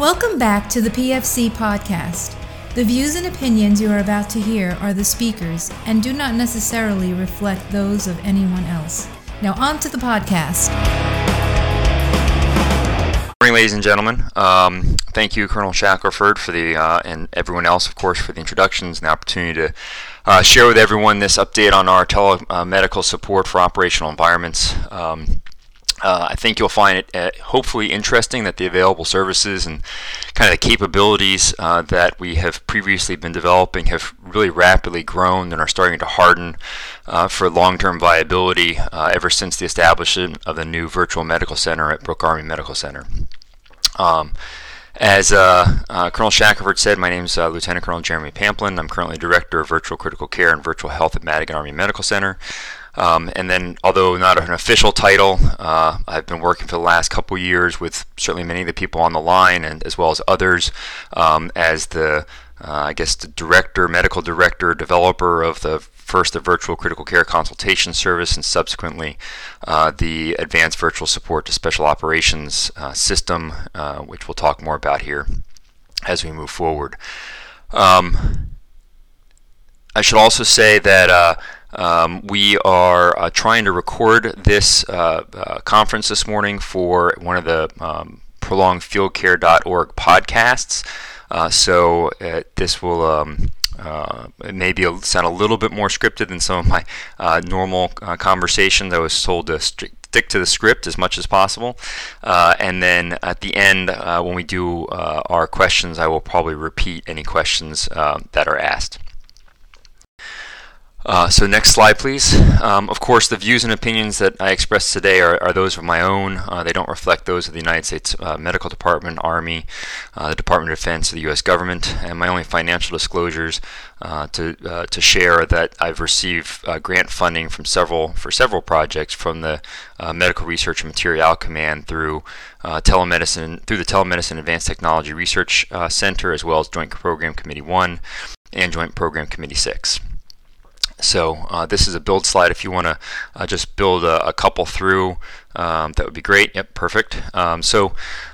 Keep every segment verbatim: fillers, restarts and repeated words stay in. Welcome back to the P F C podcast. The views and opinions you are about to hear are the speakers and do not necessarily reflect those of anyone else. Now on to the podcast. Good morning, ladies and gentlemen. Um, thank you, Colonel Shackleford, for the uh, and everyone else, of course, for the introductions and the opportunity to uh, share with everyone this update on our telemedical uh, support for operational environments. Um, Uh, I think you'll find it uh, hopefully interesting that the available services and kind of the capabilities uh, that we have previously been developing have really rapidly grown and are starting to harden uh, for long-term viability uh, ever since the establishment of the new virtual medical center at Brooke Army Medical Center. Um, As uh, uh, Colonel Shackelford said, my name is uh, Lieutenant Colonel Jeremy Pamplin. I'm currently Director of Virtual Critical Care and Virtual Health at Madigan Army Medical Center. Um, and then, although not an official title, uh, I've been working for the last couple years with certainly many of the people on the line, and as well as others, um, as the Uh, I guess the director, medical director, developer of the first the virtual critical care consultation service, and subsequently uh, the advanced virtual support to special operations uh, system, uh, which we'll talk more about here as we move forward. Um, I should also say that uh, Um, we are uh, trying to record this uh, uh, conference this morning for one of the um, prolonged field care dot org podcasts. Uh, so uh, this will um, uh, maybe sound a little bit more scripted than some of my uh, normal uh, conversations. I was told to st- stick to the script as much as possible. Uh, and then at the end, uh, when we do uh, our questions, I will probably repeat any questions uh, that are asked. Uh, so next slide, please. Um, of course, the views and opinions that I express today are, are those of my own. Uh, they don't reflect those of the United States uh, Medical Department, Army, uh, the Department of Defense, or the U S government. And my only financial disclosures uh, to uh, to share are that I've received uh, grant funding from several for several projects from the uh, Medical Research Materiel Command through uh, telemedicine through the Telemedicine Advanced Technology Research uh, Center, as well as Joint Program Committee one and Joint Program Committee six. So uh, this is a build slide. If you want to uh, just build a, a couple through, um, that would be great. Yep, perfect. Um, so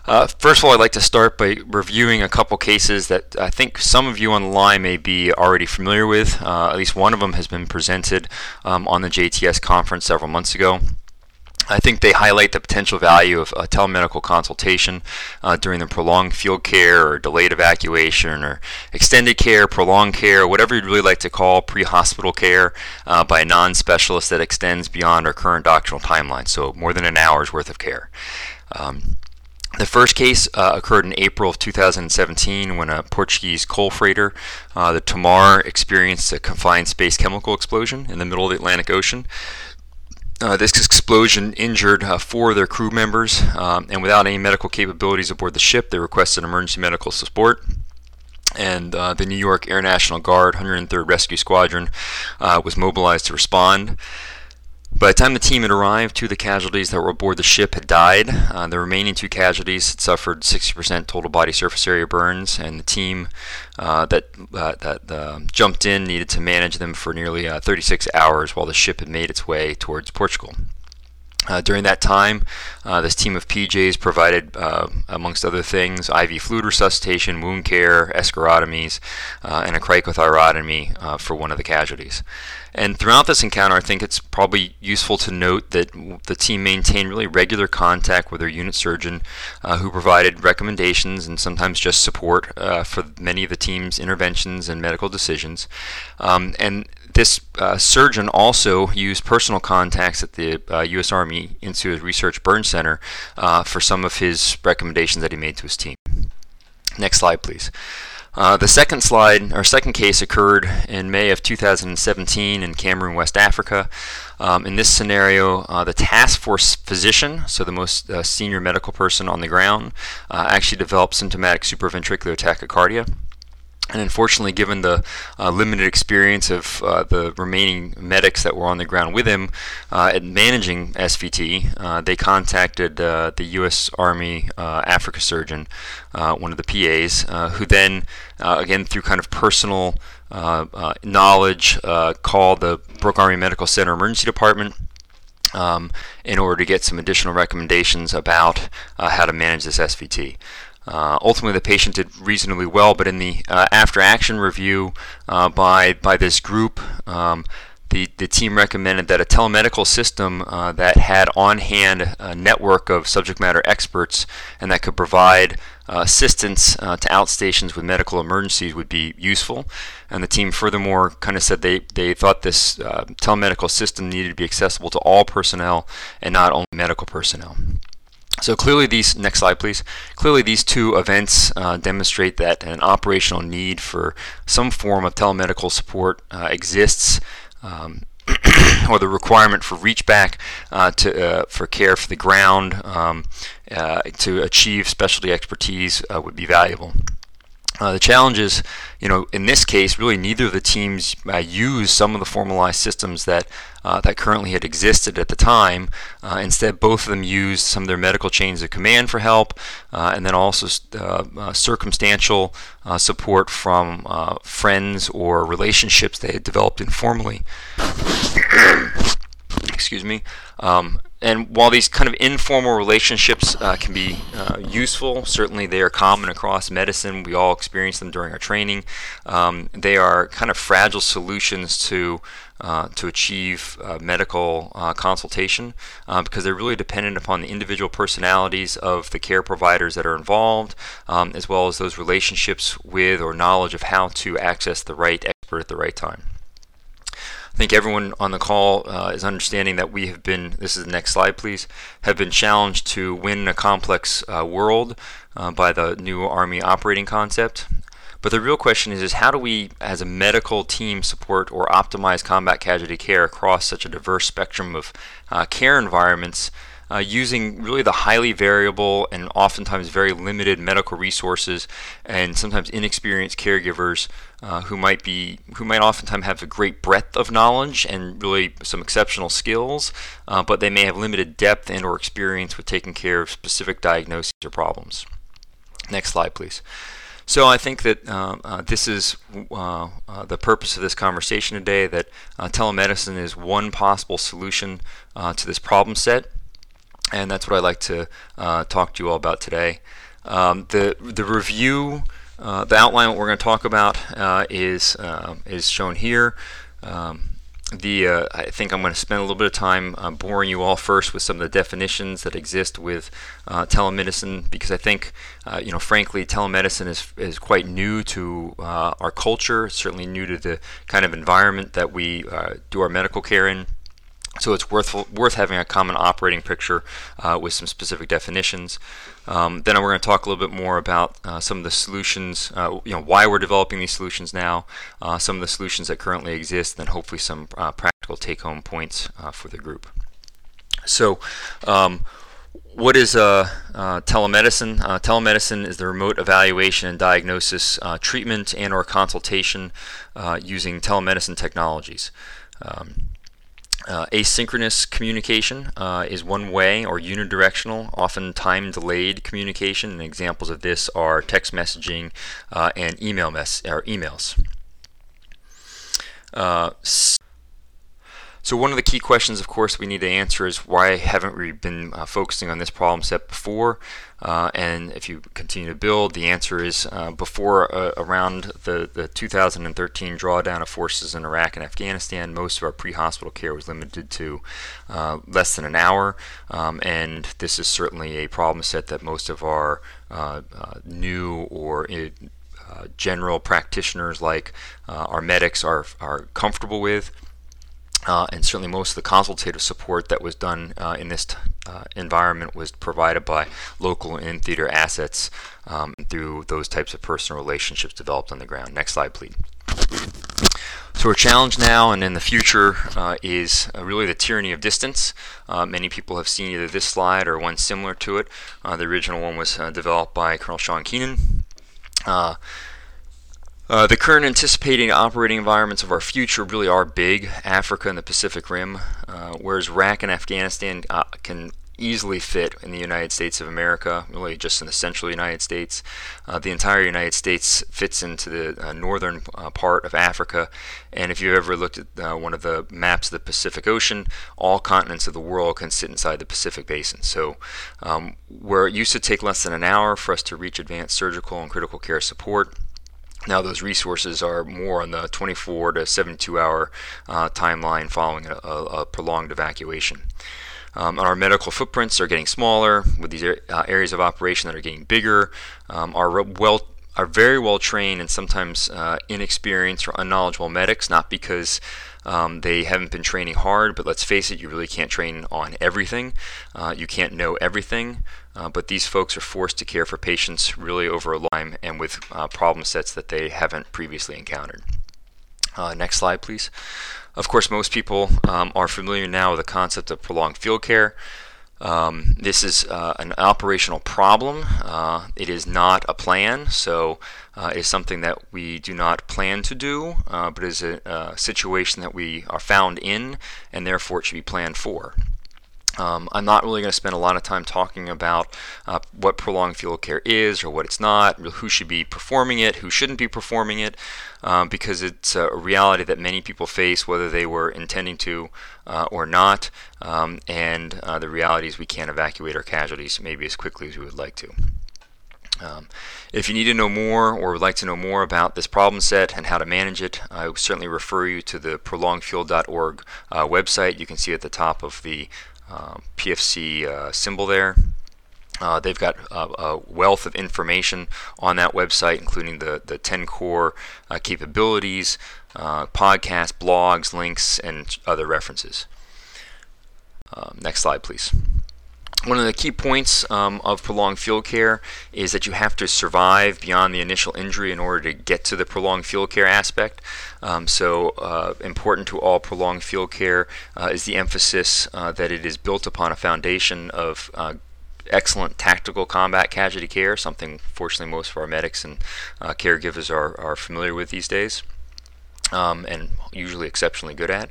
uh, first of all, I'd like to start by reviewing a couple cases that I think some of you on the line may be already familiar with. Uh, at least one of them has been presented um, on the J T S conference several months ago. I think they highlight the potential value of a telemedical consultation uh, during the prolonged field care or delayed evacuation or extended care, prolonged care, whatever you'd really like to call pre-hospital care uh, by a non-specialist that extends beyond our current doctrinal timeline, so more than an hour's worth of care. Um, The first case uh, occurred in April of two thousand seventeen when a Portuguese coal freighter, uh, the Tamar, experienced a confined space chemical explosion in the middle of the Atlantic Ocean. Uh, this explosion injured uh, four of their crew members, um, and without any medical capabilities aboard the ship, they requested emergency medical support. And uh, the New York Air National Guard, one hundred third Rescue Squadron, uh, was mobilized to respond. By the time the team had arrived, two of the casualties that were aboard the ship had died. Uh, the remaining two casualties had suffered sixty percent total body surface area burns, and the team uh, that uh, that uh, jumped in needed to manage them for nearly uh, thirty-six hours while the ship had made its way towards Portugal. Uh, during that time, uh, this team of P Js provided, uh, amongst other things, I V fluid resuscitation, wound care, escharotomies, uh, and a cricothyrotomy uh, for one of the casualties. And throughout this encounter, I think it's probably useful to note that the team maintained really regular contact with their unit surgeon, uh, who provided recommendations and sometimes just support uh, for many of the team's interventions and medical decisions. Um, and This uh, surgeon also used personal contacts at the uh, U S Army Institute of Research Burn Center uh, for some of his recommendations that he made to his team. Next slide, please. Uh, the second slide, or second case, occurred in May of two thousand seventeen in Cameroon, West Africa. Um, in this scenario, uh, the task force physician, so the most uh, senior medical person on the ground, uh, actually developed symptomatic supraventricular tachycardia. And unfortunately, given the uh, limited experience of uh, the remaining medics that were on the ground with him uh, at managing S V T, uh, they contacted uh, the U S Army uh, Africa surgeon, uh, one of the P As, uh, who then, uh, again, through kind of personal uh, uh, knowledge, uh, called the Brooke Army Medical Center Emergency Department um, in order to get some additional recommendations about uh, how to manage this S V T. Uh, ultimately, the patient did reasonably well, but in the uh, after-action review uh, by by this group, um, the, the team recommended that a telemedical system uh, that had on-hand a network of subject matter experts and that could provide uh, assistance uh, to outstations with medical emergencies would be useful. And the team furthermore kind of said they, they thought this uh, telemedical system needed to be accessible to all personnel and not only medical personnel. So clearly these, next slide please, clearly these two events uh, demonstrate that an operational need for some form of telemedical support uh, exists, um, or the requirement for reach back uh, to, uh, for care for the ground um, uh, to achieve specialty expertise uh, would be valuable. Uh, the challenge is, you know, in this case, really neither of the teams uh, used some of the formalized systems that uh, that currently had existed at the time. Uh, instead, both of them used some of their medical chains of command for help, uh, and then also uh, uh, circumstantial uh, support from uh, friends or relationships they had developed informally. Excuse me. Um, and while these kind of informal relationships uh, can be uh, useful, certainly they are common across medicine, we all experience them during our training, um, they are kind of fragile solutions to uh, to achieve uh, medical uh, consultation uh, because they're really dependent upon the individual personalities of the care providers that are involved, um, as well as those relationships with or knowledge of how to access the right expert at the right time. I think everyone on the call uh, is understanding that we have been, this is the next slide please, have been challenged to win a complex uh, world uh, by the new Army operating concept. But the real question is, is how do we as a medical team support or optimize combat casualty care across such a diverse spectrum of uh, care environments uh, using really the highly variable and oftentimes very limited medical resources and sometimes inexperienced caregivers Uh, who might be, who might oftentimes have a great breadth of knowledge and really some exceptional skills, uh, but they may have limited depth and or experience with taking care of specific diagnoses or problems. Next slide, please. So I think that uh, uh, this is uh, uh, the purpose of this conversation today, that uh, telemedicine is one possible solution uh, to this problem set, and that's what I'd like to uh, talk to you all about today. Um, the, the review Uh, the outline what we're going to talk about uh, is uh, is shown here. Um, the uh, I think I'm going to spend a little bit of time uh, boring you all first with some of the definitions that exist with uh, telemedicine, because I think uh, you know frankly telemedicine is is quite new to uh, our culture, certainly new to the kind of environment that we uh, do our medical care in. So it's worth worth having a common operating picture uh, with some specific definitions. Um, then we're going to talk a little bit more about uh, some of the solutions, uh, you know, why we're developing these solutions now, uh, some of the solutions that currently exist, and then hopefully some uh, practical take-home points uh, for the group. So, um, what is uh, uh, telemedicine? Uh, telemedicine is the remote evaluation and diagnosis, uh, treatment, and or consultation uh, using telemedicine technologies. Um, Uh, asynchronous communication uh, is one way, or unidirectional, often time-delayed communication, and examples of this are text messaging uh, and email mess or emails. Uh, so one of the key questions, of course, we need to answer is why haven't we been uh, focusing on this problem set before? Uh, and if you continue to build, the answer is uh, before uh, around the, the two thousand thirteen drawdown of forces in Iraq and Afghanistan, most of our pre-hospital care was limited to uh, less than an hour, um, and this is certainly a problem set that most of our uh, uh, new or uh, general practitioners like uh, our medics are, are comfortable with. Uh, and certainly most of the consultative support that was done uh, in this t uh, environment was provided by local and in-theater assets um, through those types of personal relationships developed on the ground. Next slide, please. So our challenge now and in the future uh, is uh, really the tyranny of distance. Uh, many people have seen either this slide or one similar to it. Uh, the original one was uh, developed by Colonel Sean Keenan. Uh, Uh, the current anticipating operating environments of our future really are big, Africa and the Pacific Rim, uh, whereas Iraq and Afghanistan uh, can easily fit in the United States of America, really just in the central United States. Uh, the entire United States fits into the uh, northern uh, part of Africa, and if you've ever looked at uh, one of the maps of the Pacific Ocean, all continents of the world can sit inside the Pacific Basin. So um, where it used to take less than an hour for us to reach advanced surgical and critical care support, now those resources are more on the twenty-four to seventy-two hour uh, timeline following a, a prolonged evacuation. Um, and our medical footprints are getting smaller with these er- uh, areas of operation that are getting bigger. Um, our well, are very well trained and sometimes uh, inexperienced or unknowledgeable medics, not because um, they haven't been training hard, but let's face it, you really can't train on everything. Uh, you can't know everything, uh, but these folks are forced to care for patients really over a long time and with uh, problem sets that they haven't previously encountered. Uh, next slide, please. Of course, most people um, are familiar now with the concept of prolonged field care. Um, this is uh, an operational problem. Uh, it is not a plan, so uh, it is something that we do not plan to do, uh, but is a, a situation that we are found in, and therefore it should be planned for. Um, I'm not really going to spend a lot of time talking about uh, what prolonged field care is or what it's not, who should be performing it, who shouldn't be performing it, um, because it's a reality that many people face whether they were intending to uh, or not, um, and uh, the reality is we can't evacuate our casualties maybe as quickly as we would like to. Um, if you need to know more or would like to know more about this problem set and how to manage it, I would certainly refer you to the prolonged field dot org uh, website. You can see at the top of the Um, P F C uh, symbol there. Uh, they've got uh, a wealth of information on that website, including the, the ten core uh, capabilities, uh, podcasts, blogs, links, and other references. Uh, next slide, please. One of the key points um, of prolonged field care is that you have to survive beyond the initial injury in order to get to the prolonged field care aspect. Um, so uh, important to all prolonged field care uh, is the emphasis uh, that it is built upon a foundation of uh, excellent tactical combat casualty care, something fortunately most of our medics and uh, caregivers are, are familiar with these days, um, and usually exceptionally good at.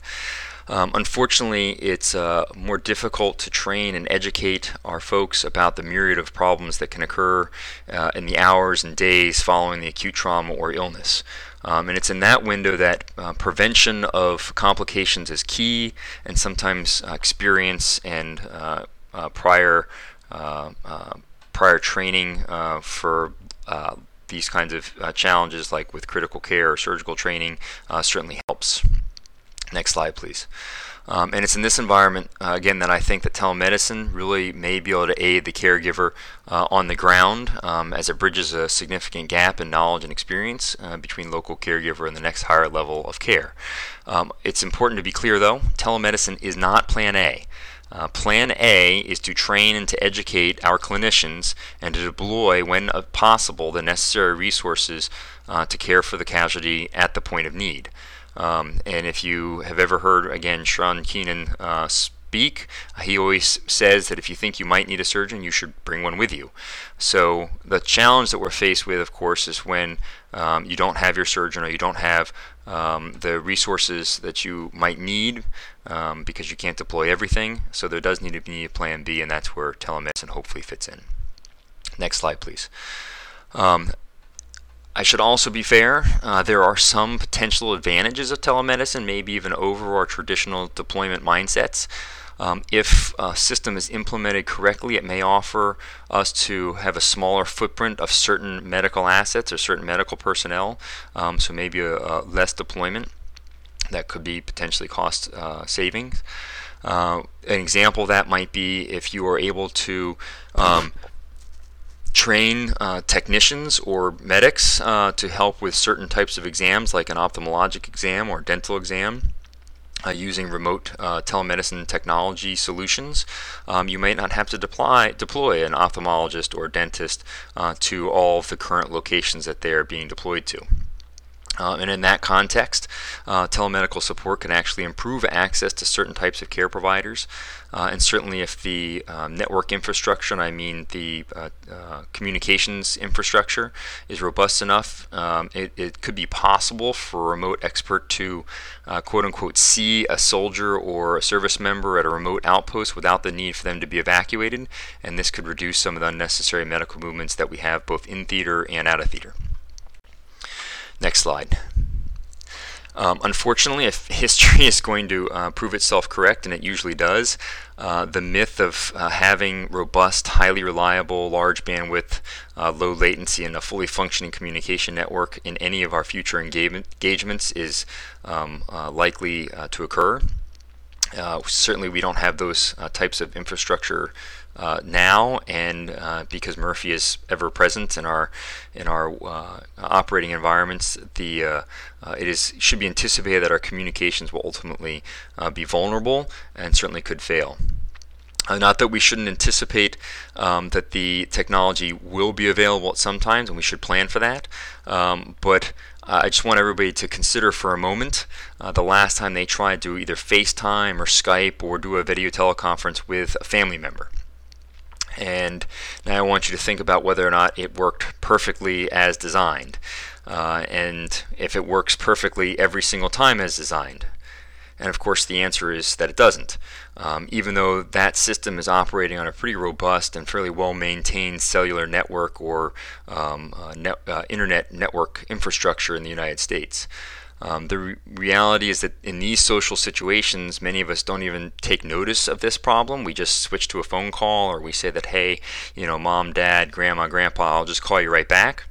Um, unfortunately, it's uh, more difficult to train and educate our folks about the myriad of problems that can occur uh, in the hours and days following the acute trauma or illness. Um, and it's in that window that uh, prevention of complications is key, and sometimes uh, experience and uh, uh, prior uh, uh, prior training uh, for uh, these kinds of uh, challenges, like with critical care or surgical training, uh, certainly helps. Next slide, please. Um, and it's in this environment, uh, again, that I think that telemedicine really may be able to aid the caregiver uh, on the ground um, as it bridges a significant gap in knowledge and experience uh, between local caregiver and the next higher level of care. Um, it's important to be clear, though, telemedicine is not plan A. Uh, plan A is to train and to educate our clinicians and to deploy, when possible, the necessary resources uh, to care for the casualty at the point of need. Um, and if you have ever heard, again, Sean Keenan uh, speak, he always says that if you think you might need a surgeon, you should bring one with you. So the challenge that we're faced with, of course, is when um, you don't have your surgeon or you don't have um, the resources that you might need um, because you can't deploy everything. So there does need to be a plan B, and that's where telemedicine hopefully fits in. Next slide, please. Um, I should also be fair, uh, there are some potential advantages of telemedicine, maybe even over our traditional deployment mindsets. Um, if a system is implemented correctly, it may offer us to have a smaller footprint of certain medical assets or certain medical personnel, um, so maybe a, a less deployment that could be potentially cost uh, savings. Uh, an example of that might be if you are able to um, train uh, technicians or medics uh, to help with certain types of exams, like an ophthalmologic exam or dental exam, uh, using remote uh, telemedicine technology solutions. Um, you may not have to deploy, deploy an ophthalmologist or dentist uh, to all of the current locations that they are being deployed to. Uh, and in that context, uh, telemedical support can actually improve access to certain types of care providers. Uh, and certainly if the um, network infrastructure, and I mean the uh, uh, communications infrastructure, is robust enough, um, it, it could be possible for a remote expert to uh, quote unquote see a soldier or a service member at a remote outpost without the need for them to be evacuated, and this could reduce some of the unnecessary medical movements that we have both in theater and out of theater. Next slide. Um, unfortunately, if history is going to uh, prove itself correct, and it usually does, uh, the myth of uh, having robust, highly reliable, large bandwidth, uh, low latency, and a fully functioning communication network in any of our future engagement, engagements is um, uh, likely uh, to occur. Uh, certainly we don't have those uh, types of infrastructure uh, now, and uh, because Murphy is ever present in our in our uh, operating environments, the uh, uh, it is should be anticipated that our communications will ultimately uh, be vulnerable and certainly could fail. Uh, not that we shouldn't anticipate um, that the technology will be available at some times, and we should plan for that, um, but Uh, I just want everybody to consider for a moment uh, the last time they tried to either FaceTime or Skype or do a video teleconference with a family member. And now I want you to think about whether or not it worked perfectly as designed, uh, and if it works perfectly every single time as designed. And of course the answer is that it doesn't. Um, even though that system is operating on a pretty robust and fairly well-maintained cellular network or um, uh, net, uh, internet network infrastructure in the United States. Um, the re reality is that in these social situations, many of us don't even take notice of this problem. We just switch to a phone call, or we say that, hey, you know, mom, dad, grandma, grandpa, I'll just call you right back,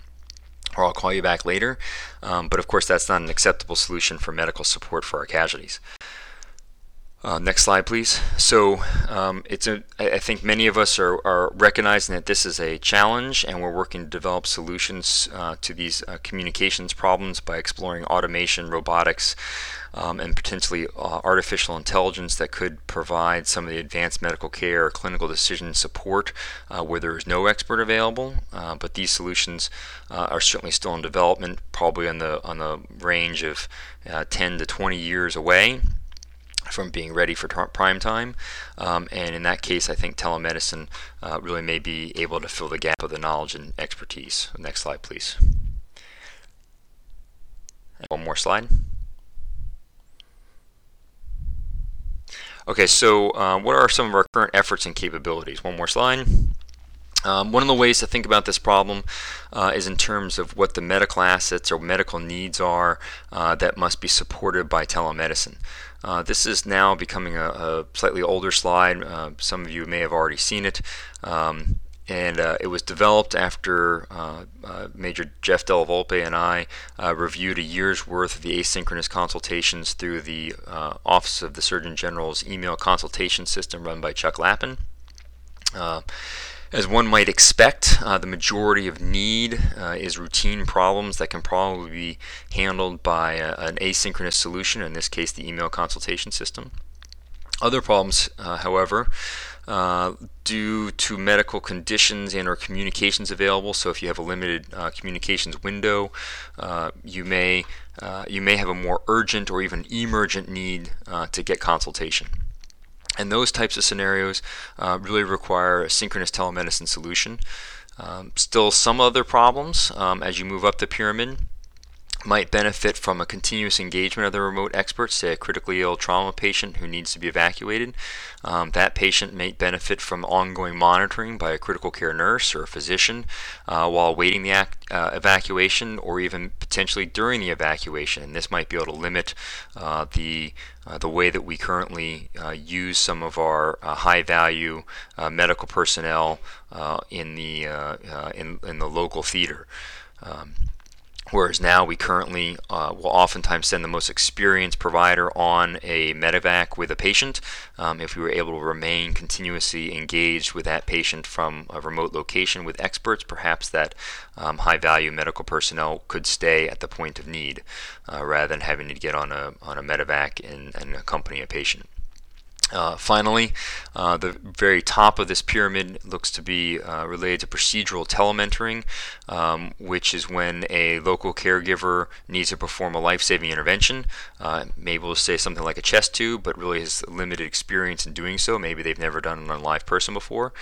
or I'll call you back later. Um, but of course that's not an acceptable solution for medical support for our casualties. Uh, next slide, please. So um, it's a, I think many of us are, are recognizing that this is a challenge, and we're working to develop solutions uh, to these uh, communications problems by exploring automation, robotics, um, and potentially uh, artificial intelligence that could provide some of the advanced medical care or clinical decision support uh, where there is no expert available. Uh, but these solutions uh, are certainly still in development, probably on the, on the range of uh, ten to twenty years away from being ready for prime time, um, and in that case I think telemedicine uh, really may be able to fill the gap of the knowledge and expertise. Next slide, please. One more slide. Okay, so uh, what are some of our current efforts and capabilities? One more slide. Um, one of the ways to think about this problem uh, is in terms of what the medical assets or medical needs are uh, that must be supported by telemedicine. Uh, this is now becoming a, a slightly older slide. Uh, some of you may have already seen it. Um, and uh, it was developed after uh, uh, Major Jeff Della Volpe and I uh, reviewed a year's worth of the asynchronous consultations through the uh, Office of the Surgeon General's email consultation system run by Chuck Lappin. Uh, As one might expect, uh, the majority of need uh, is routine problems that can probably be handled by a, an asynchronous solution, in this case the email consultation system. Other problems, uh, however, uh, due to medical conditions and or communications available, so if you have a limited uh, communications window, uh, you may, uh, you may have a more urgent or even emergent need uh, to get consultation. And those types of scenarios uh, really require a synchronous telemedicine solution. Um, still, some other problems um, as you move up the pyramid might benefit from a continuous engagement of the remote expert, say a critically ill trauma patient who needs to be evacuated. Um, that patient may benefit from ongoing monitoring by a critical care nurse or a physician uh, while awaiting the uh, evacuation, or even potentially during the evacuation. And this might be able to limit uh, the Uh, the way that we currently uh, use some of our uh, high-value uh, medical personnel uh, in the uh, uh, in, in the local theater, um, whereas now we currently uh, will oftentimes send the most experienced provider on a medevac with a patient. Um, if we were able to remain continuously engaged with that patient from a remote location with experts, perhaps that um, high-value medical personnel could stay at the point of need uh, rather than having to get on a on a medevac and, and accompany a patient. Uh, finally, uh, the very top of this pyramid looks to be uh, related to procedural telementoring, um, which is when a local caregiver needs to perform a life-saving intervention. Uh, maybe we'll say something like a chest tube, but really has limited experience in doing so. Maybe they've never done it on a live person before.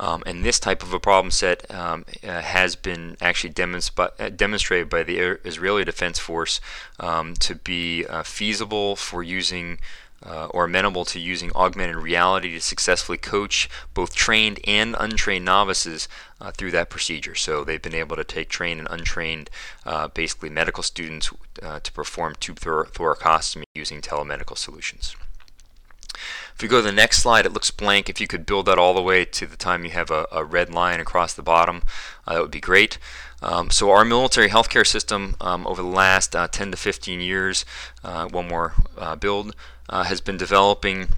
Um, and this type of a problem set um, uh, has been actually demonst- demonstrated by the Israeli Defense Force um, to be uh, feasible for using uh, or amenable to using augmented reality to successfully coach both trained and untrained novices uh, through that procedure. So they've been able to take trained and untrained uh, basically medical students uh, to perform tube thor- thoracostomy using telemedical solutions. If you go to the next slide, it looks blank. If you could build that all the way to the time you have a, a red line across the bottom, uh, that would be great. Um, so our military healthcare system um, over the last uh, ten to fifteen years, uh, one more uh, build, uh, has been developing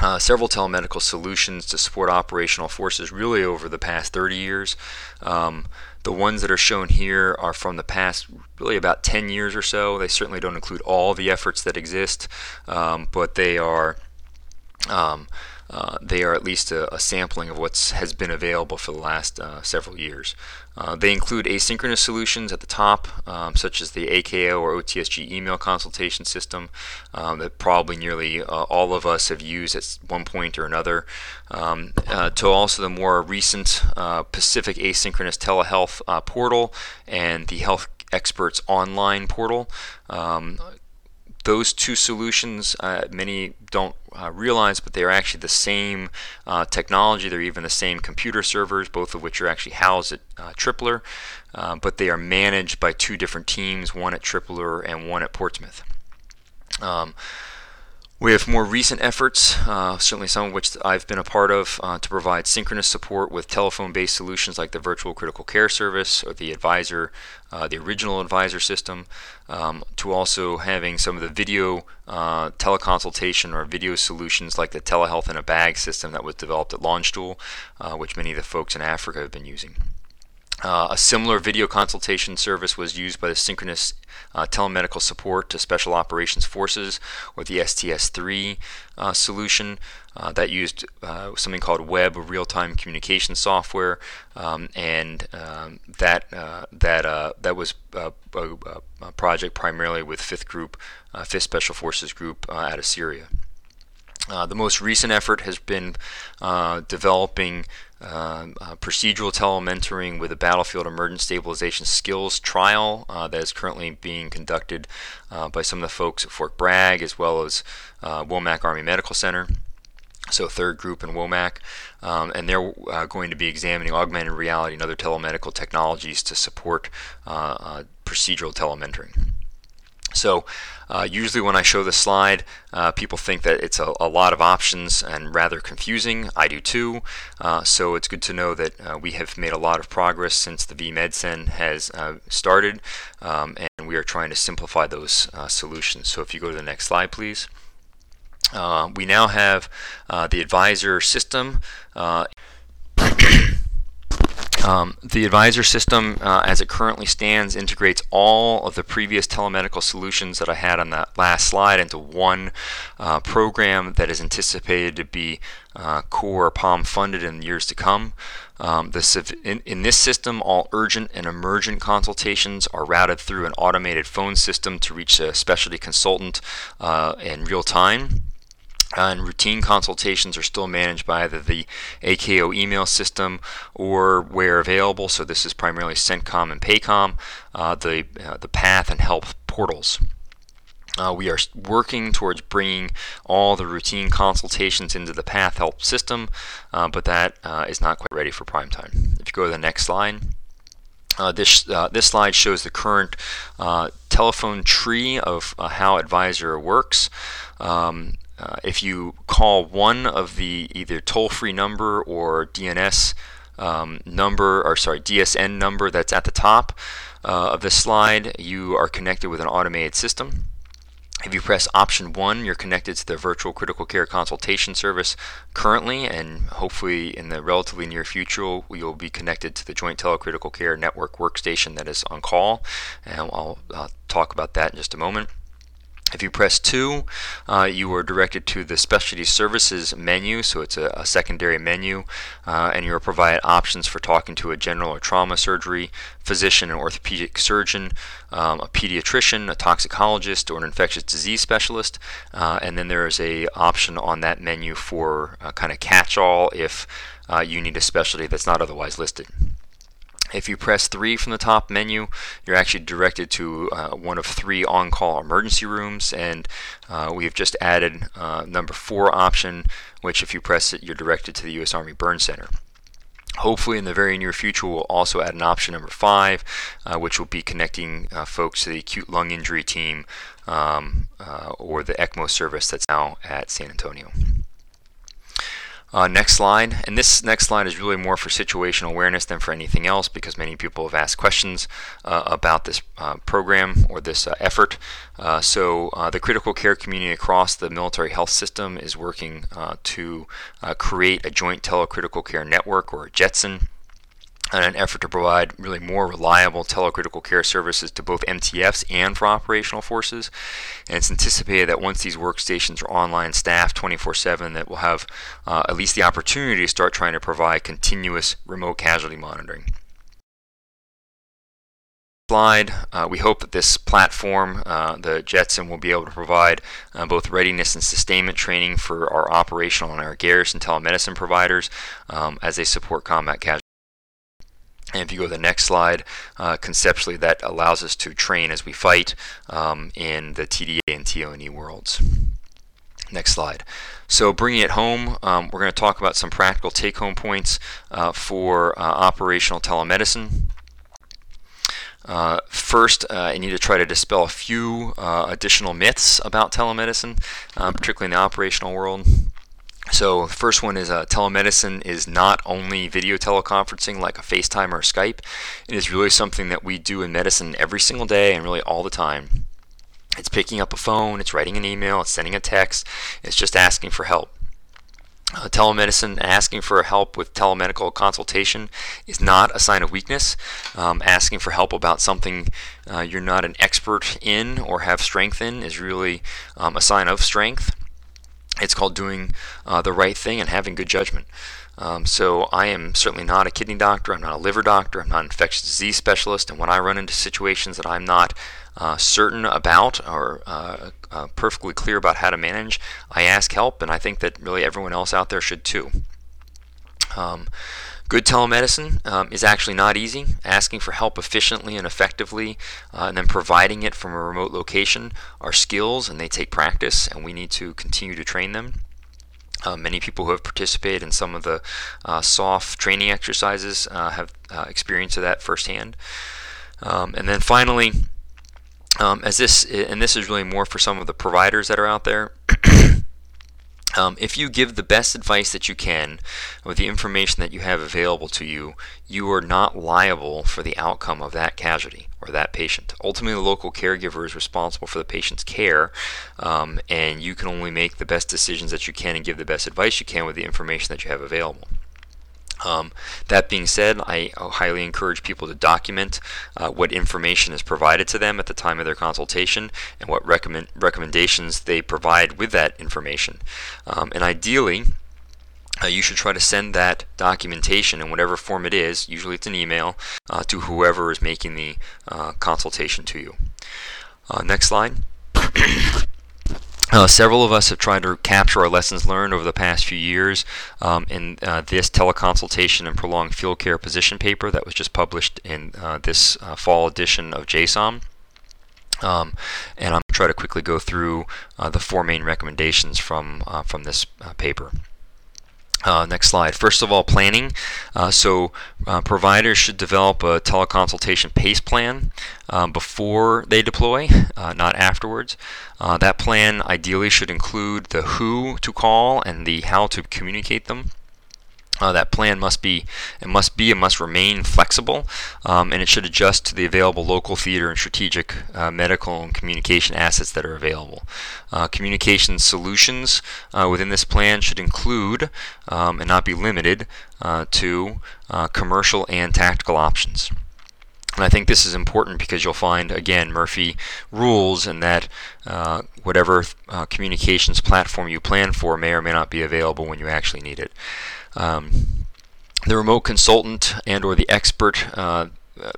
Uh, several telemedical solutions to support operational forces really over the past thirty years. Um, the ones that are shown here are from the past really about ten years or so. They certainly don't include all the efforts that exist, um, but they are um, uh, they are at least a, a sampling of what has been available for the last uh, several years. Uh, they include asynchronous solutions at the top, um, such as the A K O or O T S G email consultation system um, that probably nearly uh, all of us have used at one point or another, um, uh, to also the more recent uh, Pacific Asynchronous Telehealth uh, portal and the Health Experts Online portal. Um, Those two solutions, uh, many don't uh, realize, but they are actually the same uh, technology. They're even the same computer servers, both of which are actually housed at uh, Tripler, uh, but they are managed by two different teams, one at Tripler and one at Portsmouth. Um, We have more recent efforts, uh, certainly some of which I've been a part of, uh, to provide synchronous support with telephone-based solutions like the Virtual Critical Care Service or the Advisor, uh, the original Advisor system, um, to also having some of the video uh, teleconsultation or video solutions like the Telehealth in a Bag system that was developed at Launchstool, uh, which many of the folks in Africa have been using. Uh, a similar video consultation service was used by the Synchronous uh, Telemedical Support to Special Operations Forces, or the S T S three uh, solution, uh, that used uh, something called web or real-time communication software, um, and um, that uh, that uh, that was a, a, a project primarily with Fifth Group, uh, Fifth Special Forces Group uh, out of Syria. Uh, the most recent effort has been uh, developing uh, uh, procedural telementoring with a battlefield emergency stabilization skills trial uh, that is currently being conducted uh, by some of the folks at Fort Bragg as well as uh, Womack Army Medical Center. So Third Group and Womack, um, and they're uh, going to be examining augmented reality and other telemedical technologies to support uh, uh, procedural telementoring. So uh, usually when I show this slide, uh, people think that it's a, a lot of options and rather confusing. I do too. Uh, so it's good to know that uh, we have made a lot of progress since the V MedCen has uh, started, um, and we are trying to simplify those uh, solutions. So if you go to the next slide, please. Uh, we now have uh, the Advisor system. Uh, Um, the Advisor system, uh, as it currently stands, integrates all of the previous telemedical solutions that I had on that last slide into one uh, program that is anticipated to be uh, core POM funded in years to come. Um, the, in, in this system, all urgent and emergent consultations are routed through an automated phone system to reach a specialty consultant uh, in real time. Uh, and routine consultations are still managed by either the A K O email system or, where available, so this is primarily CENTCOM and PAYCOM, uh, the, uh, the PATH and HELP portals. Uh, we are working towards bringing all the routine consultations into the PATH HELP system, uh, but that uh, is not quite ready for prime time. If you go to the next slide. Uh, this uh, this slide shows the current uh, telephone tree of uh, how Advisor works. Um, Uh, if you call one of the either toll-free number or D N S um, number, or sorry, D S N number that's at the top uh, of this slide, you are connected with an automated system. If you press option one, you're connected to the Virtual Critical Care Consultation Service currently, and hopefully in the relatively near future, you'll be connected to the Joint Telecritical Care Network workstation that is on call, and I'll, I'll talk about that in just a moment. If you press two, uh, you are directed to the Specialty Services menu, so it's a, a secondary menu, uh, and you are provided options for talking to a general or trauma surgery physician, an orthopedic surgeon, um, a pediatrician, a toxicologist, or an infectious disease specialist, uh, and then there is a option on that menu for uh, kind of catch-all if uh, you need a specialty that's not otherwise listed. If you press three from the top menu, you're actually directed to uh, one of three on-call emergency rooms, and uh, we've just added uh, number four option, which if you press it, you're directed to the U S Army Burn Center. Hopefully in the very near future, we'll also add an option number five, uh, which will be connecting uh, folks to the acute lung injury team um, uh, or the ECMO service that's now at San Antonio. Uh, next slide, and this next slide is really more for situational awareness than for anything else, because many people have asked questions uh, about this uh, program or this uh, effort. Uh, so uh, the critical care community across the military health system is working uh, to uh, create a Joint Telecritical Care Network, or a Jetson, in an effort to provide really more reliable telecritical care services to both M T Fs and for operational forces. And it's anticipated that once these workstations are online staffed twenty-four seven, that we'll have uh, at least the opportunity to start trying to provide continuous remote casualty monitoring. Slide. Uh, we hope that this platform, uh, the Jetson, will be able to provide uh, both readiness and sustainment training for our operational and our garrison telemedicine providers um, as they support combat casualties. And if you go to the next slide, uh, conceptually that allows us to train as we fight um, in the T D A and T O N E worlds. Next slide. So bringing it home, um, we're going to talk about some practical take-home points uh, for uh, operational telemedicine. Uh, first, uh, I need to try to dispel a few uh, additional myths about telemedicine, uh, particularly in the operational world. So the first one is uh, telemedicine is not only video teleconferencing like a FaceTime or Skype. It is really something that we do in medicine every single day and really all the time. It's picking up a phone, it's writing an email, it's sending a text, it's just asking for help. Uh, telemedicine, asking for help with telemedical consultation is not a sign of weakness. Um, asking for help about something uh, you're not an expert in or have strength in is really um, a sign of strength. It's called doing uh, the right thing and having good judgment. Um, so I am certainly not a kidney doctor, I'm not a liver doctor, I'm not an infectious disease specialist, and when I run into situations that I'm not uh, certain about or uh, uh, perfectly clear about how to manage, I ask help, and I think that really everyone else out there should too. Um, Good telemedicine um, is actually not easy. Asking for help efficiently and effectively uh, and then providing it from a remote location are skills, and they take practice, and we need to continue to train them. Uh, many people who have participated in some of the uh, soft training exercises uh, have uh, experience of that firsthand. Um, and then finally, um, as this, and this is really more for some of the providers that are out there, Um, if you give the best advice that you can with the information that you have available to you, you are not liable for the outcome of that casualty or that patient. Ultimately, the local caregiver is responsible for the patient's care, um, and you can only make the best decisions that you can and give the best advice you can with the information that you have available. Um, that being said, I highly encourage people to document uh, what information is provided to them at the time of their consultation and what recommend recommendations they provide with that information. Um, and ideally, uh, you should try to send that documentation in whatever form it is, usually it's an email, uh, to whoever is making the uh, consultation to you. Uh, next slide. Uh, several of us have tried to capture our lessons learned over the past few years um, in uh, this teleconsultation and prolonged field care position paper that was just published in uh, this uh, fall edition of J SOM. Um, and I'm going to try to quickly go through uh, the four main recommendations from, uh, from this uh, paper. Uh, next slide. First of all, planning. Uh, so uh, providers should develop a teleconsultation PACE plan um, before they deploy, uh, not afterwards. Uh, that plan ideally should include the who to call and the how to communicate them. Uh, that plan must be, it must be, and must remain flexible, um, and it should adjust to the available local theater and strategic uh, medical and communication assets that are available. Uh, communication solutions uh, within this plan should include, um, and not be limited, uh, to uh, commercial and tactical options. And I think this is important because you'll find, again, Murphy rules, and that uh, whatever uh, communications platform you plan for may or may not be available when you actually need it. Um, the remote consultant and or the expert uh,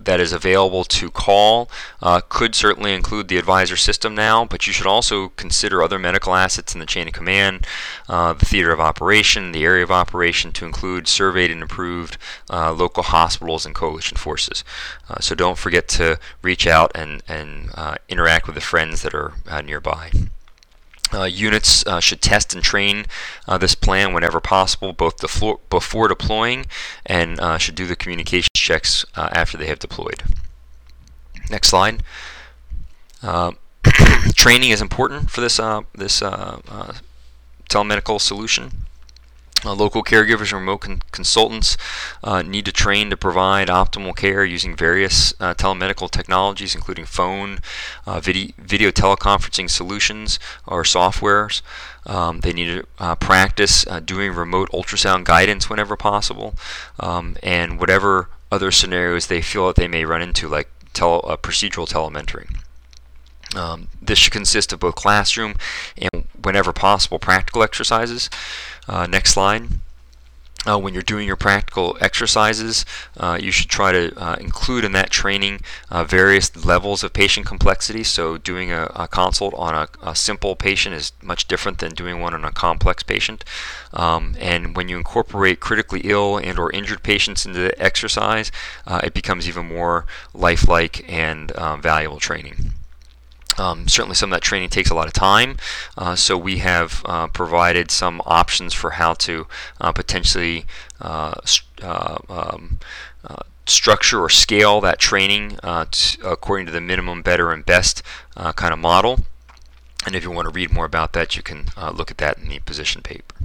that is available to call uh, could certainly include the advisor system now, but you should also consider other medical assets in the chain of command, uh, the theater of operation, the area of operation, to include surveyed and approved uh, local hospitals and coalition forces. Uh, so don't forget to reach out and, and uh, interact with the friends that are uh, nearby. Uh, units uh, should test and train uh, this plan whenever possible, both deflo- before deploying, and uh, should do the communication checks uh, after they have deployed. Next slide. Uh, training is important for this, uh, this uh, uh, telemedical solution. Uh, local caregivers and remote con- consultants uh, need to train to provide optimal care using various uh, telemedical technologies, including phone, uh, video, video teleconferencing solutions or softwares. Um, they need to uh, practice uh, doing remote ultrasound guidance whenever possible, um, and whatever other scenarios they feel that they may run into, like tele- uh, procedural telementoring. Um, this should consist of both classroom and, whenever possible, practical exercises. Uh, next slide. Uh, when you're doing your practical exercises, uh, you should try to uh, include in that training uh, various levels of patient complexity. So doing a, a consult on a, a simple patient is much different than doing one on a complex patient. Um, and when you incorporate critically ill and or injured patients into the exercise, uh, it becomes even more lifelike and uh, valuable training. Um, certainly some of that training takes a lot of time, uh, so we have uh, provided some options for how to uh, potentially uh, st- uh, um, uh, structure or scale that training uh, t- according to the minimum, better, and best uh, kind of model. And if you want to read more about that, you can uh, look at that in the position paper.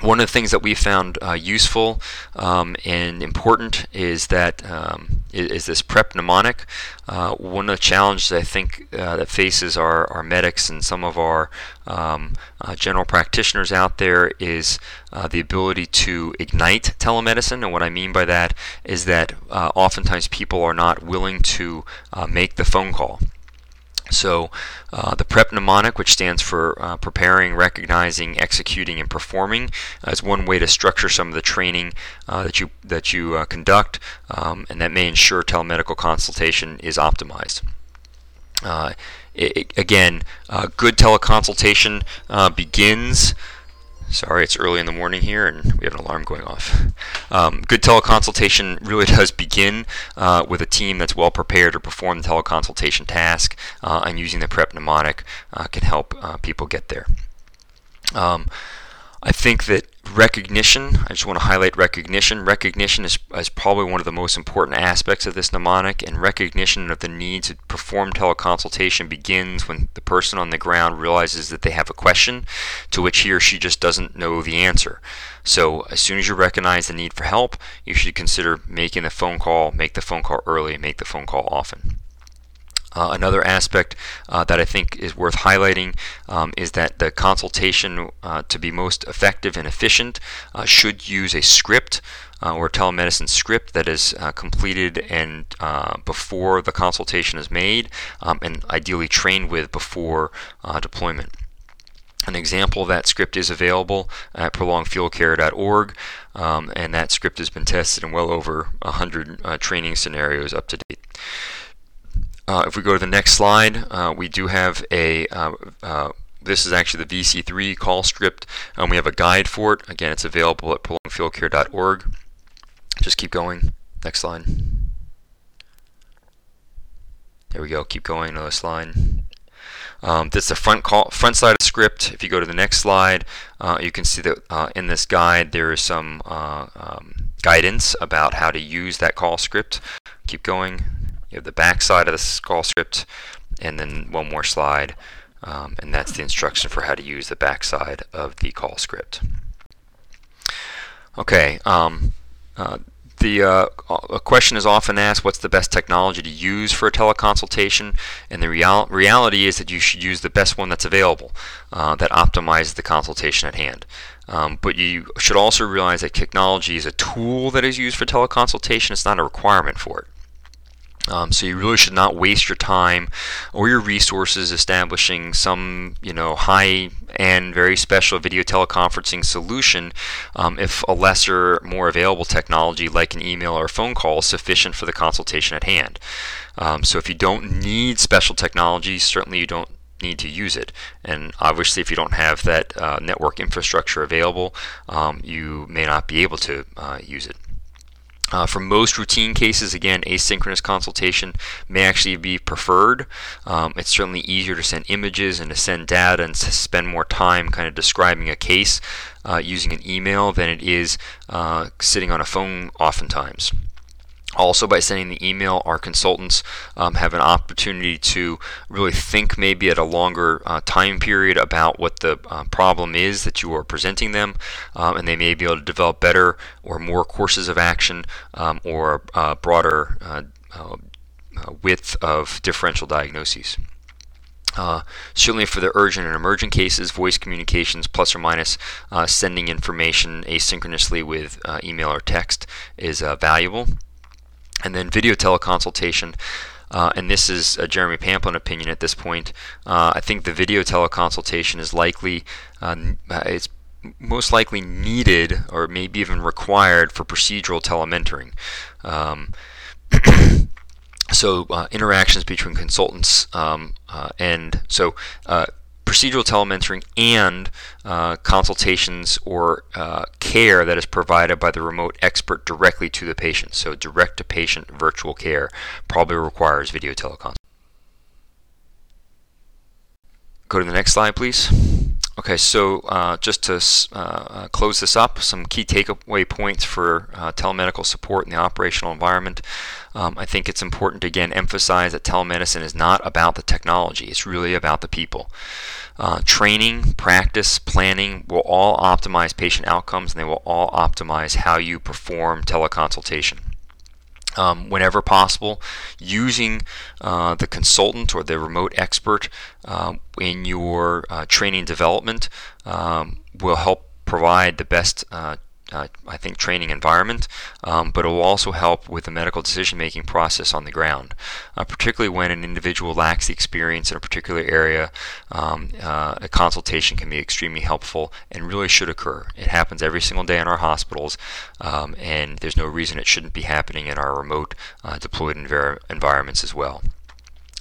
One of the things that we found uh, useful um, and important is that um, is, is this PrEP mnemonic. Uh, one of the challenges I think uh, that faces our, our medics and some of our um, uh, general practitioners out there is uh, the ability to ignite telemedicine. And what I mean by that is that uh, oftentimes people are not willing to uh, make the phone call. So uh, the PrEP mnemonic, which stands for uh, preparing, recognizing, executing, and performing, uh, is one way to structure some of the training uh, that you that you uh, conduct, um, and that may ensure telemedical consultation is optimized. Uh, it, it, again, uh, good teleconsultation uh, begins. Sorry, it's early in the morning here, and we have an alarm going off. Um, good teleconsultation really does begin uh, with a team that's well prepared to perform the teleconsultation task, uh, and using the PrEP mnemonic uh, can help uh, people get there. Um, I think that recognition, I just want to highlight recognition. Recognition is, is probably one of the most important aspects of this mnemonic, and recognition of the need to perform teleconsultation begins when the person on the ground realizes that they have a question to which he or she just doesn't know the answer. So as soon as you recognize the need for help, you should consider making the phone call, make the phone call early, make the phone call often. Uh, another aspect uh, that I think is worth highlighting um, is that the consultation, uh, to be most effective and efficient, uh, should use a script uh, or a telemedicine script that is uh, completed and uh, before the consultation is made, um, and ideally trained with before uh, deployment. An example of that script is available at prolonged field care dot org, um, and that script has been tested in well over one hundred uh, training scenarios up to date. Uh, if we go to the next slide, uh, we do have a, uh, uh, this is actually the V C three call script, and we have a guide for it. Again, it's available at prolonged field care dot org. Just keep going. Next slide. There we go. Keep going. Another slide. Um, this is the front, call, front side of the script. If you go to the next slide, uh, you can see that uh, in this guide there is some uh, um, guidance about how to use that call script. Keep going. You have the back side of the call script, and then one more slide, um, and that's the instruction for how to use the back side of the call script. Okay, um, uh, The uh, a question is often asked, what's the best technology to use for a teleconsultation? And the real reality is that you should use the best one that's available uh, that optimizes the consultation at hand. Um, but you should also realize that technology is a tool that is used for teleconsultation. It's not a requirement for it. Um, so you really should not waste your time or your resources establishing some, you know, high-end, very special video teleconferencing solution um, if a lesser, more available technology like an email or a phone call is sufficient for the consultation at hand. Um, so if you don't need special technology, certainly you don't need to use it. And obviously, if you don't have that uh, network infrastructure available, um, you may not be able to uh, use it. Uh, for most routine cases, again, asynchronous consultation may actually be preferred. Um, it's certainly easier to send images and to send data and to spend more time kind of describing a case uh, using an email than it is uh, sitting on a phone oftentimes. Also, by sending the email, our consultants um, have an opportunity to really think maybe at a longer uh, time period about what the uh, problem is that you are presenting them, um, and they may be able to develop better or more courses of action um, or uh, broader uh, uh, width of differential diagnoses. Uh, certainly for the urgent and emergent cases, voice communications plus or minus uh, sending information asynchronously with uh, email or text is uh, valuable. And then video teleconsultation, uh, and this is a Jeremy Pamplin opinion at this point. Uh, I think the video teleconsultation is likely, uh, it's most likely needed or maybe even required for procedural telementoring. Um, so uh, interactions between consultants um, uh, and so uh, procedural telementoring and uh, consultations or uh, care that is provided by the remote expert directly to the patient. So direct-to-patient virtual care probably requires video teleconsultation. Go to the next slide, please. Okay, so uh, just to uh, close this up, some key takeaway points for uh, telemedical support in the operational environment. Um, I think it's important to again emphasize that telemedicine is not about the technology, it's really about the people. Uh, training, practice, planning will all optimize patient outcomes, and they will all optimize how you perform teleconsultation. Um, whenever possible, using uh, the consultant or the remote expert uh, in your uh, training development um, will help provide the best, uh, uh, I think, training environment, um, but it will also help with the medical decision-making process on the ground, uh, particularly when an individual lacks the experience in a particular area. Um, uh, a consultation can be extremely helpful and really should occur. It happens every single day in our hospitals, um, and there's no reason it shouldn't be happening in our remote uh, deployed env- environments as well.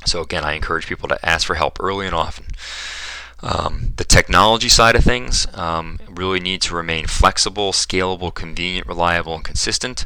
So again, I encourage people to ask for help early and often. Um, the technology side of things um, really need to remain flexible, scalable, convenient, reliable, and consistent.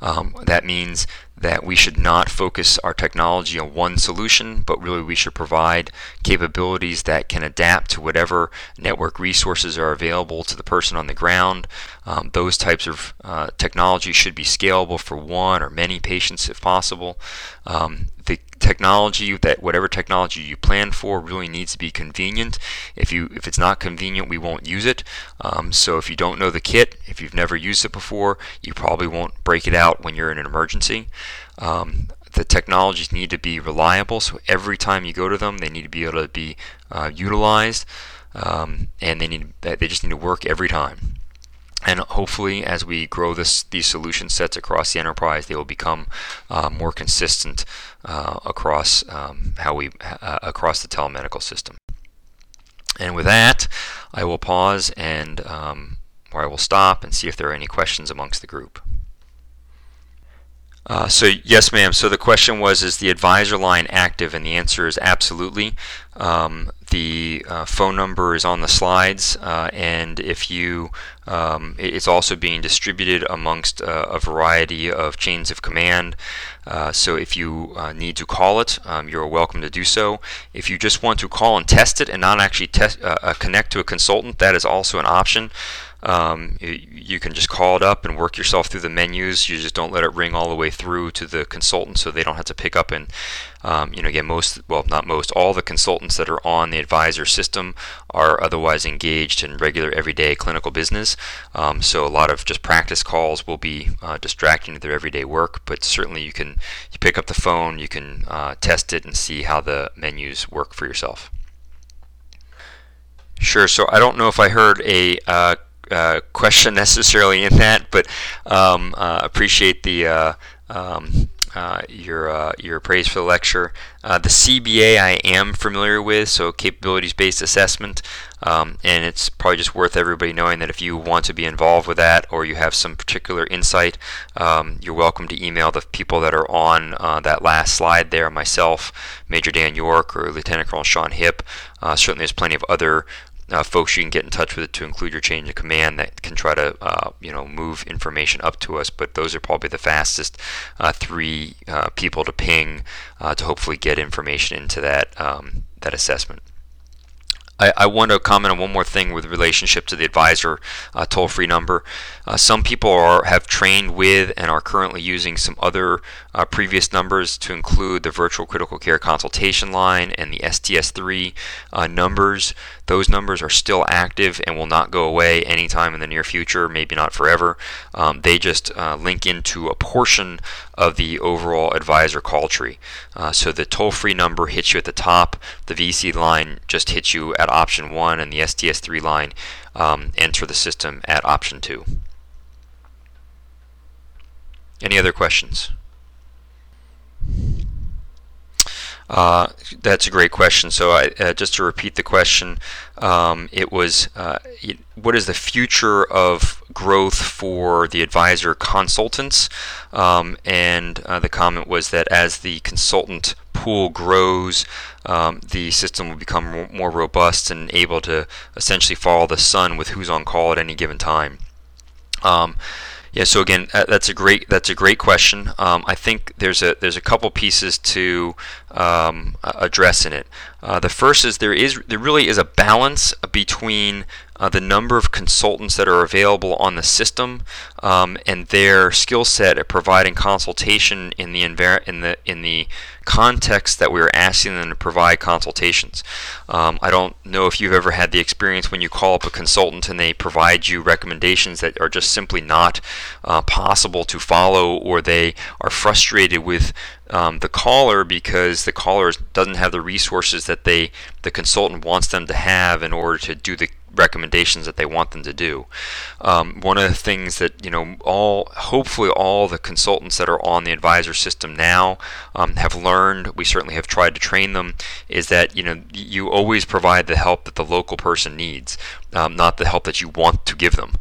Um, that means that we should not focus our technology on one solution, but really we should provide capabilities that can adapt to whatever network resources are available to the person on the ground. Um, those types of uh, technology should be scalable for one or many patients if possible. Um, the technology that whatever technology you plan for really needs to be convenient. If you if it's not convenient, we won't use it. Um, so if you don't know the kit, if you've never used it before, you probably won't break it out when you're in an emergency. Um, the technologies need to be reliable, so every time you go to them, they need to be able to be uh, utilized, um, and they need they just need to work every time. And hopefully, as we grow this these solution sets across the enterprise, they will become uh, more consistent uh, across um, how we uh, across the telemedical system. And with that, I will pause and um, or I will stop and see if there are any questions amongst the group. Uh, so yes, ma'am. So the question was, is the advisor line active? And the answer is absolutely. Um, the uh, phone number is on the slides, uh, and if you, um, it's also being distributed amongst uh, a variety of chains of command. Uh, so if you uh, need to call it, um, you're welcome to do so. If you just want to call and test it and not actually test, uh, uh, connect to a consultant, that is also an option. Um, you can just call it up and work yourself through the menus. You just don't let it ring all the way through to the consultant, so they don't have to pick up and, um, you know, again, most, well, not most, all the consultants that are on the Advisor system are otherwise engaged in regular everyday clinical business. Um, so a lot of just practice calls will be uh, distracting to their everyday work, but certainly you can you pick up the phone, you can uh, test it and see how the menus work for yourself. Sure, so I don't know if I heard a uh, Uh, question necessarily in that, but um, uh, appreciate the uh, um, uh, your uh, your praise for the lecture. Uh, the C B A I am familiar with, so capabilities-based assessment, um, and it's probably just worth everybody knowing that if you want to be involved with that or you have some particular insight, um, you're welcome to email the people that are on uh, that last slide there, myself, Major Dan York, or Lieutenant Colonel Sean Hipp. Uh, certainly there's plenty of other Uh, folks you can get in touch with to include your change of command that can try to uh, you know move information up to us, but those are probably the fastest uh, three uh, people to ping uh, to hopefully get information into that um, that assessment. I, I want to comment on one more thing with relationship to the Advisor uh, toll-free number. Uh, some people are have trained with and are currently using some other uh, previous numbers to include the virtual critical care consultation line and the S T S three uh, numbers. Those numbers are still active and will not go away anytime in the near future, maybe not forever. Um, they just uh, link into a portion of the overall Advisor call tree. Uh, so the toll-free number hits you at the top, the V C line just hits you at option one, and the S T S three line um, enter the system at option two. Any other questions? Uh, that's a great question. So I, uh, just to repeat the question, um, it was uh, it, what is the future of growth for the Advisor consultants? Um, and uh, the comment was that as the consultant pool grows, um, the system will become more robust and able to essentially follow the sun with who's on call at any given time. Um, Yeah, so again, that's a great that's a great question. Um, I think there's a there's a couple pieces to um, address in it. Uh, the first is there is there really is a balance between uh, the number of consultants that are available on the system um, and their skill set at providing consultation in the in the in the context that we are asking them to provide consultations. Um, I don't know if you've ever had the experience when you call up a consultant and they provide you recommendations that are just simply not uh, possible to follow, or they are frustrated with um, the caller because the caller doesn't have the resources that they the consultant wants them to have in order to do the recommendations that they want them to do. Um, one of the things that you know all hopefully all the consultants that are on the Advisor system now um, have learned, we certainly have tried to train them, is that you know you always provide the help that the local person needs, um, not the help that you want to give them.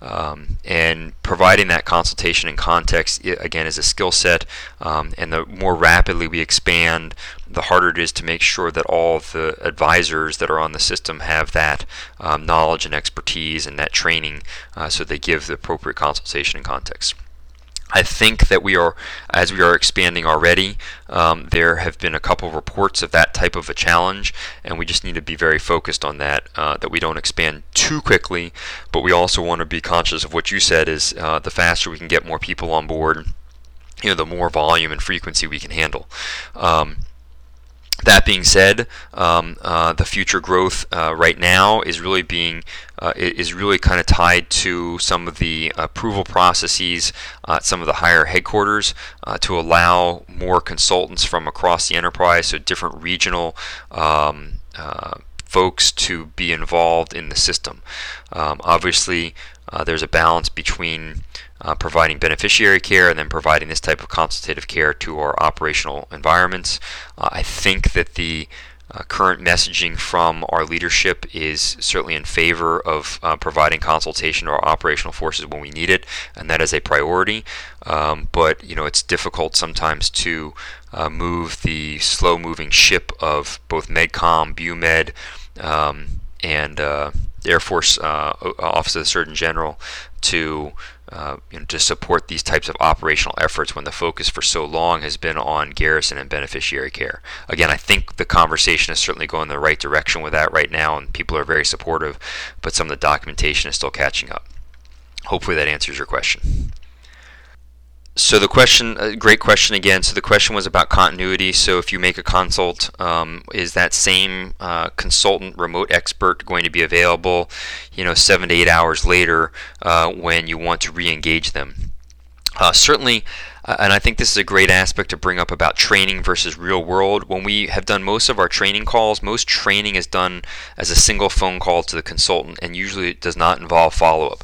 Um, and providing that consultation in context, again, is a skill set, um, and the more rapidly we expand, the harder it is to make sure that all the advisors that are on the system have that um, knowledge and expertise and that training, uh, so they give the appropriate consultation in context. I think that we are, as we are expanding already, um, there have been a couple reports of that type of a challenge, and we just need to be very focused on that, uh, that we don't expand too quickly, but we also want to be conscious of what you said is uh, the faster we can get more people on board, you know, the more volume and frequency we can handle. Um, That being said, um, uh, the future growth uh, right now is really being uh, is really kind of tied to some of the approval processes uh, at some of the higher headquarters uh, to allow more consultants from across the enterprise, so different regional um, uh, folks to be involved in the system. Um, obviously, uh, there's a balance between Uh, providing beneficiary care and then providing this type of consultative care to our operational environments. Uh, I think that the uh, current messaging from our leadership is certainly in favor of uh, providing consultation to our operational forces when we need it, and that is a priority. Um, but you know, it's difficult sometimes to uh, move the slow-moving ship of both MedCom, BUMed, um, and uh, Air Force uh, Office of the Surgeon General to Uh, you know, to support these types of operational efforts when the focus for so long has been on garrison and beneficiary care. Again, I think the conversation is certainly going the right direction with that right now, and people are very supportive, but some of the documentation is still catching up. Hopefully that answers your question. So the question, uh, great question again. So the question was about continuity. So if you make a consult, um, is that same uh, consultant, remote expert going to be available, you know, seven to eight hours later uh, when you want to re-engage them? Uh, certainly, uh, and I think this is a great aspect to bring up about training versus real world. When we have done most of our training calls, most training is done as a single phone call to the consultant, and usually it does not involve follow-up.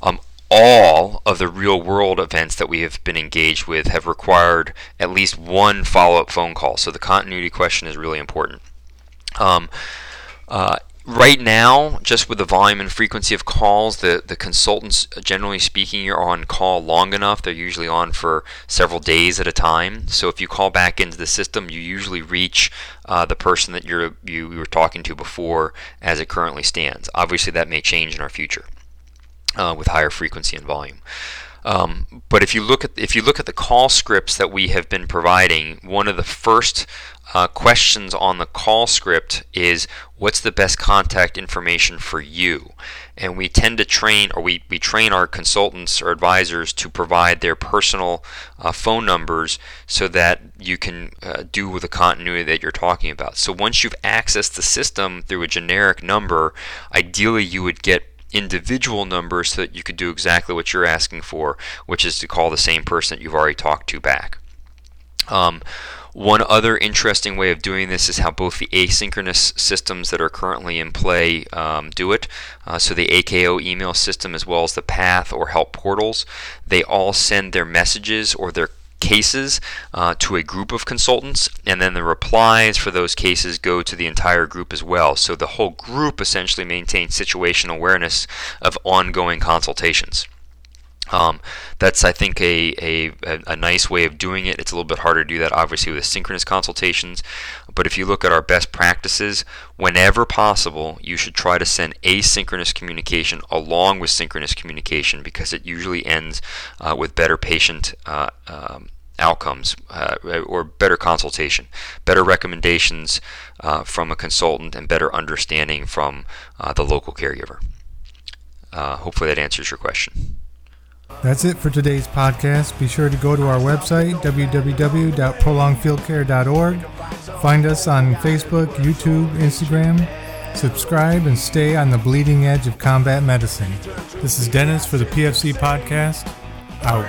Um, All of the real world events that we have been engaged with have required at least one follow-up phone call. So the continuity question is really important. Um, uh, right now, just with the volume and frequency of calls, the, the consultants, generally speaking, are on call long enough. They're usually on for several days at a time. So if you call back into the system, you usually reach uh, the person that you're, you, you were talking to before as it currently stands. Obviously, that may change in our future. Uh, with higher frequency and volume, um, but if you look at if you look at the call scripts that we have been providing, one of the first uh, questions on the call script is, what's the best contact information for you? And we tend to train, or we we train our consultants or advisors to provide their personal uh, phone numbers so that you can uh, do with the continuity that you're talking about. So once you've accessed the system through a generic number, ideally you would get individual numbers so that you could do exactly what you're asking for, which is to call the same person that you've already talked to back. Um, one other interesting way of doing this is how both the asynchronous systems that are currently in play um, do it. Uh, so the A K O email system, as well as the PATH or Help portals, they all send their messages or their cases uh, to a group of consultants, and then the replies for those cases go to the entire group as well. So the whole group essentially maintains situational awareness of ongoing consultations. Um, that's, I think, a, a, a nice way of doing it. It's a little bit harder to do that, obviously, with synchronous consultations. But if you look at our best practices, whenever possible, you should try to send asynchronous communication along with synchronous communication, because it usually ends uh, with better patient uh, um, outcomes uh, or better consultation, better recommendations uh, from a consultant, and better understanding from uh, the local caregiver. Uh, hopefully that answers your question. That's it for today's podcast. Be sure to go to our website, w w w dot prolonged field care dot org. Find us on Facebook, YouTube, Instagram. Subscribe and stay on the bleeding edge of combat medicine. This is Dennis for the P F C Podcast. Out.